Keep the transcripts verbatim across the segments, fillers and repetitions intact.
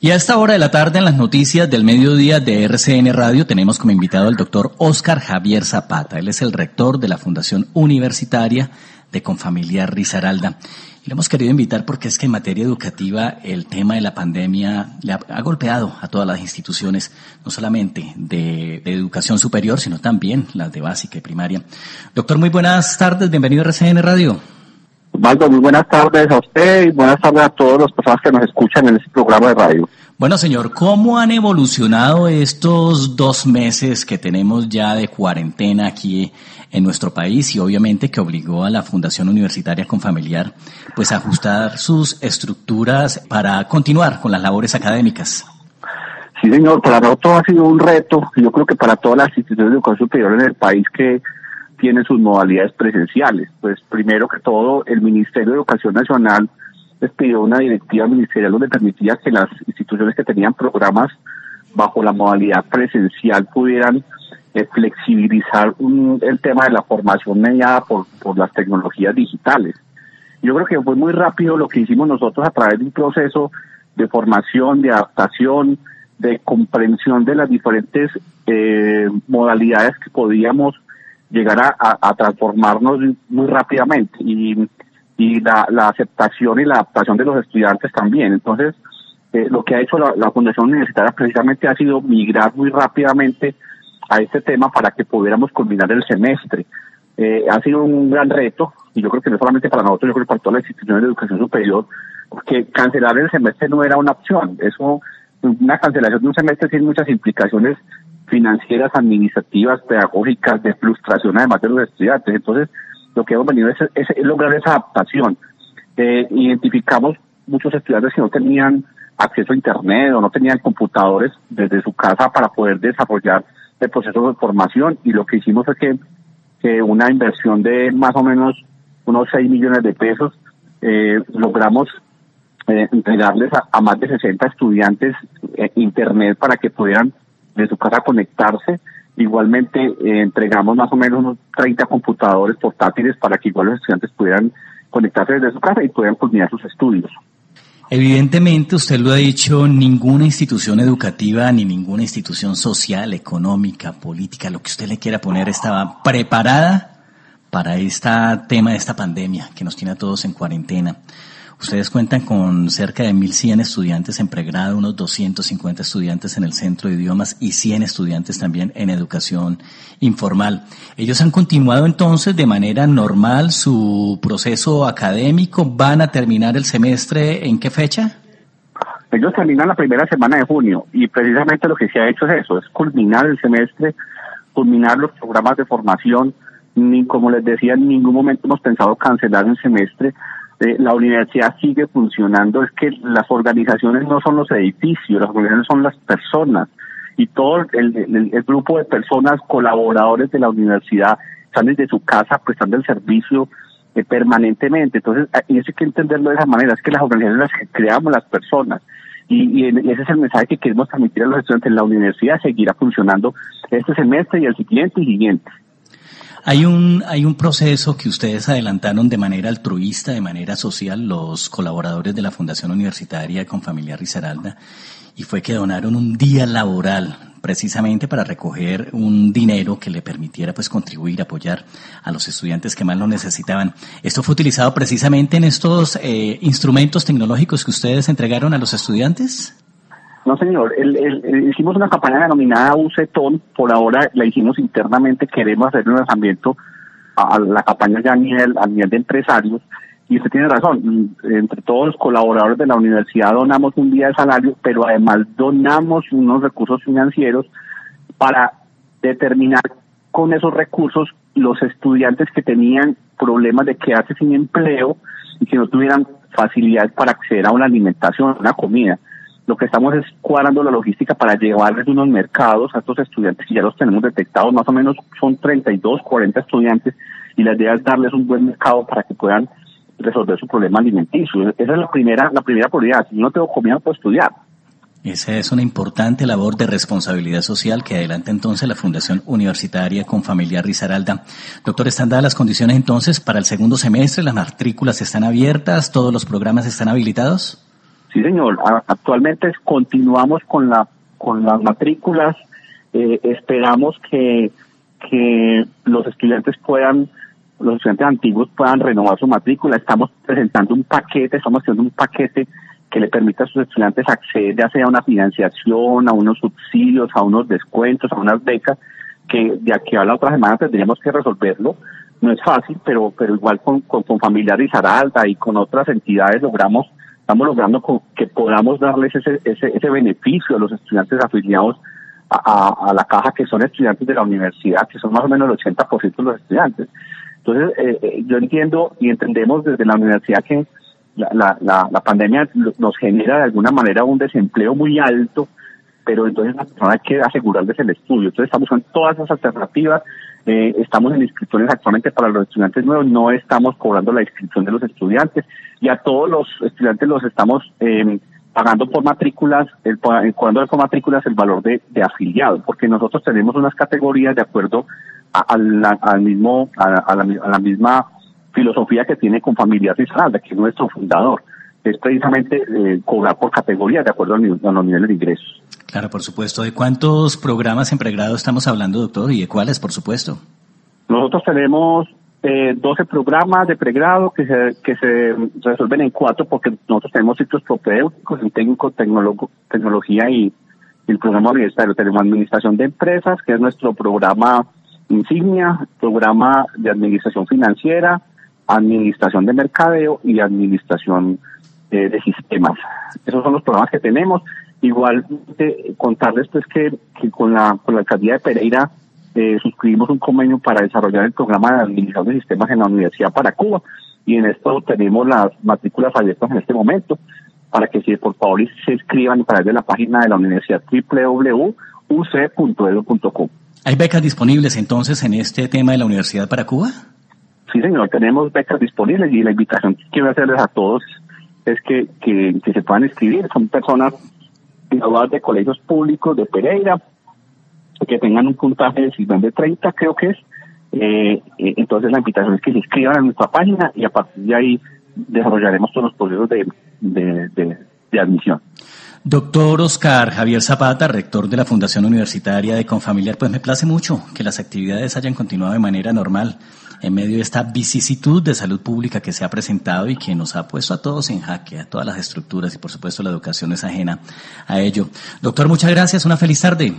Y a esta hora de la tarde, en las noticias del mediodía de R C N Radio, tenemos como invitado al doctor Oscar Javier Zapata. Él es el rector de la Fundación Universitaria de Confamilia Risaralda. Y lo hemos querido invitar porque es que en materia educativa el tema de la pandemia le ha, ha golpeado a todas las instituciones, no solamente de, de educación superior, sino también las de básica y primaria. Doctor, muy buenas tardes, bienvenido a R C N Radio. Osvaldo, muy buenas tardes a usted y buenas tardes a todas las personas que nos escuchan en este programa de radio. Bueno, señor, ¿cómo han evolucionado estos dos meses que tenemos ya de cuarentena aquí en nuestro país? Y obviamente que obligó a la Fundación Universitaria Confamiliar pues a ajustar sus estructuras para continuar con las labores académicas. Sí, señor, para nosotros ha sido un reto, yo creo que para todas las instituciones de educación superior en el país que tiene sus modalidades presenciales. Pues primero que todo, el Ministerio de Educación Nacional les pidió una directiva ministerial donde permitía que las instituciones que tenían programas bajo la modalidad presencial pudieran eh, flexibilizar un, el tema de la formación mediada por, por las tecnologías digitales. Yo creo que fue muy rápido lo que hicimos nosotros a través de un proceso de formación, de adaptación, de comprensión de las diferentes eh, modalidades que podíamos llegar a, a, a transformarnos muy rápidamente y, y la, la aceptación y la adaptación de los estudiantes también. Entonces, eh, lo que ha hecho la, la Fundación Universitaria precisamente ha sido migrar muy rápidamente a este tema para que pudiéramos culminar el semestre. Eh, ha sido un gran reto, y yo creo que no solamente para nosotros, yo creo que para todas las instituciones de educación superior, porque cancelar el semestre no era una opción. Eso, una cancelación de un semestre tiene muchas implicaciones financieras, administrativas, pedagógicas, de frustración además de los estudiantes. Entonces, lo que hemos venido es, es, es lograr esa adaptación. Eh, identificamos muchos estudiantes que no tenían acceso a internet o no tenían computadores desde su casa para poder desarrollar el proceso de formación, y lo que hicimos fue que, que una inversión de más o menos unos seis millones de pesos eh, logramos eh, entregarles a, a más de sesenta estudiantes eh, internet para que pudieran de su casa conectarse. Igualmente eh, entregamos más o menos unos treinta computadores portátiles para que igual los estudiantes pudieran conectarse desde su casa y pudieran culminar sus estudios. Evidentemente, usted lo ha dicho, ninguna institución educativa ni ninguna institución social, económica, política, lo que usted le quiera poner, estaba preparada para este tema de esta pandemia que nos tiene a todos en cuarentena. Ustedes cuentan con cerca de mil cien estudiantes en pregrado, unos doscientos cincuenta estudiantes en el Centro de Idiomas y cien estudiantes también en educación informal. ¿Ellos han continuado entonces de manera normal su proceso académico? ¿Van a terminar el semestre en qué fecha? Ellos terminan la primera semana de junio, y precisamente lo que se ha hecho es eso, es culminar el semestre, culminar los programas de formación. Ni, como les decía, en ningún momento hemos pensado cancelar el semestre. Eh, la universidad sigue funcionando. Es que las organizaciones no son los edificios, las organizaciones son las personas, y todo el, el, el grupo de personas colaboradores de la universidad están desde su casa prestando el servicio eh, permanentemente. Entonces, y eso hay que entenderlo de esa manera, es que las organizaciones las que creamos las personas, y, y, y ese es el mensaje que queremos transmitir a los estudiantes. La universidad seguirá funcionando este semestre y el siguiente y siguiente. Hay un hay un proceso que ustedes adelantaron de manera altruista, de manera social, los colaboradores de la Fundación Universitaria Confamilia Risaralda, y fue que donaron un día laboral precisamente para recoger un dinero que le permitiera pues contribuir, apoyar a los estudiantes que más lo necesitaban. Esto fue utilizado precisamente en estos eh, instrumentos tecnológicos que ustedes entregaron a los estudiantes. No, señor, el, el, el, hicimos una campaña denominada U C T O M, por ahora la hicimos internamente, queremos hacer un lanzamiento a, a la campaña ya a nivel, a nivel de empresarios, y usted tiene razón, entre todos los colaboradores de la universidad donamos un día de salario, pero además donamos unos recursos financieros para determinar con esos recursos los estudiantes que tenían problemas de quedarse sin empleo y que no tuvieran facilidad para acceder a una alimentación, a una comida. Lo que estamos es cuadrando la logística para llevarles unos mercados a estos estudiantes que ya los tenemos detectados, más o menos son treinta y dos, cuarenta estudiantes, y la idea es darles un buen mercado para que puedan resolver su problema alimenticio. Esa es la primera, la primera prioridad. Si no tengo comida, puedo estudiar. Esa es una importante labor de responsabilidad social que adelanta entonces la Fundación Universitaria Confamilia Risaralda. Doctor, ¿están dadas las condiciones entonces para el segundo semestre? ¿Las matrículas están abiertas? ¿Todos los programas están habilitados? Sí, señor. Actualmente continuamos con la con las matrículas. Eh, esperamos que, que los estudiantes puedan, los estudiantes antiguos puedan renovar su matrícula. Estamos presentando un paquete, estamos haciendo un paquete que le permita a sus estudiantes acceder ya sea a una financiación, a unos subsidios, a unos descuentos, a unas becas, que de aquí a la otra semana tendríamos que resolverlo. No es fácil, pero pero igual con, con, con Familia Risaralda y con otras entidades logramos estamos logrando con, que podamos darles ese, ese, ese beneficio a los estudiantes afiliados a, a, a la caja, que son estudiantes de la universidad, que son más o menos el ochenta por ciento de los estudiantes. Entonces, eh, yo entiendo y entendemos desde la universidad que La, la, la, la pandemia nos genera de alguna manera un desempleo muy alto, pero entonces la persona hay que asegurarles el estudio. Entonces estamos usando todas esas alternativas, eh, estamos en inscripciones actualmente para los estudiantes nuevos, no estamos cobrando la inscripción de los estudiantes, y a todos los estudiantes los estamos eh, pagando por matrículas, el, cobrando por matrículas el valor de, de afiliado, porque nosotros tenemos unas categorías de acuerdo a, a la, al mismo, a, a, la, a la misma filosofía que tiene Confamilia Risaralda, que es nuestro fundador, es precisamente eh, cobrar por categoría de acuerdo a los niveles de ingresos. Claro, por supuesto. ¿De cuántos programas en pregrado estamos hablando, doctor? ¿Y de cuáles, por supuesto? Nosotros tenemos eh, doce programas de pregrado que se, que se resuelven en cuatro, porque nosotros tenemos ciclos propedéuticos en técnico, tecnólogo, tecnología y, y el programa universitario. Tenemos administración de empresas, que es nuestro programa insignia, programa de administración financiera, administración de mercadeo y administración eh, de sistemas. Esos son los programas que tenemos. Igual eh, contarles pues que, que con la con la alcaldía de Pereira eh, suscribimos un convenio para desarrollar el programa de administración de sistemas en la Universidad para Cuba, y en esto tenemos las matrículas abiertas en este momento para que si por favor se inscriban a través de la página de la universidad doble u doble u doble u punto u c punto e d u punto com. ¿Hay becas disponibles entonces en este tema de la Universidad para Cuba? Sí, señor, tenemos becas disponibles, y la invitación que quiero hacerles a todos es que, que, que se puedan inscribir. Son personas graduadas de colegios públicos de Pereira, que tengan un puntaje de cincuenta de treinta, creo que es. Eh, entonces la invitación es que se inscriban a nuestra página, y a partir de ahí desarrollaremos todos los procesos de, de, de, de admisión. Doctor Oscar Javier Zapata, rector de la Fundación Universitaria de Confamiliar, pues me place mucho que las actividades hayan continuado de manera normal en medio de esta vicisitud de salud pública que se ha presentado y que nos ha puesto a todos en jaque, a todas las estructuras, y por supuesto la educación es ajena a ello. Doctor, muchas gracias, una feliz tarde.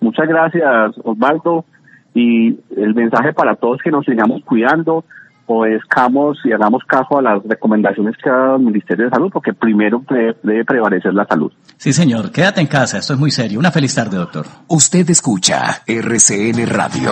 Muchas gracias, Osvaldo, y el mensaje para todos que nos sigamos cuidando, obedezcamos y hagamos caso a las recomendaciones que da el Ministerio de Salud, porque primero pre- debe prevalecer la salud. Sí, señor. Quédate en casa. Esto es muy serio. Una feliz tarde, doctor. Usted escucha R C N Radio.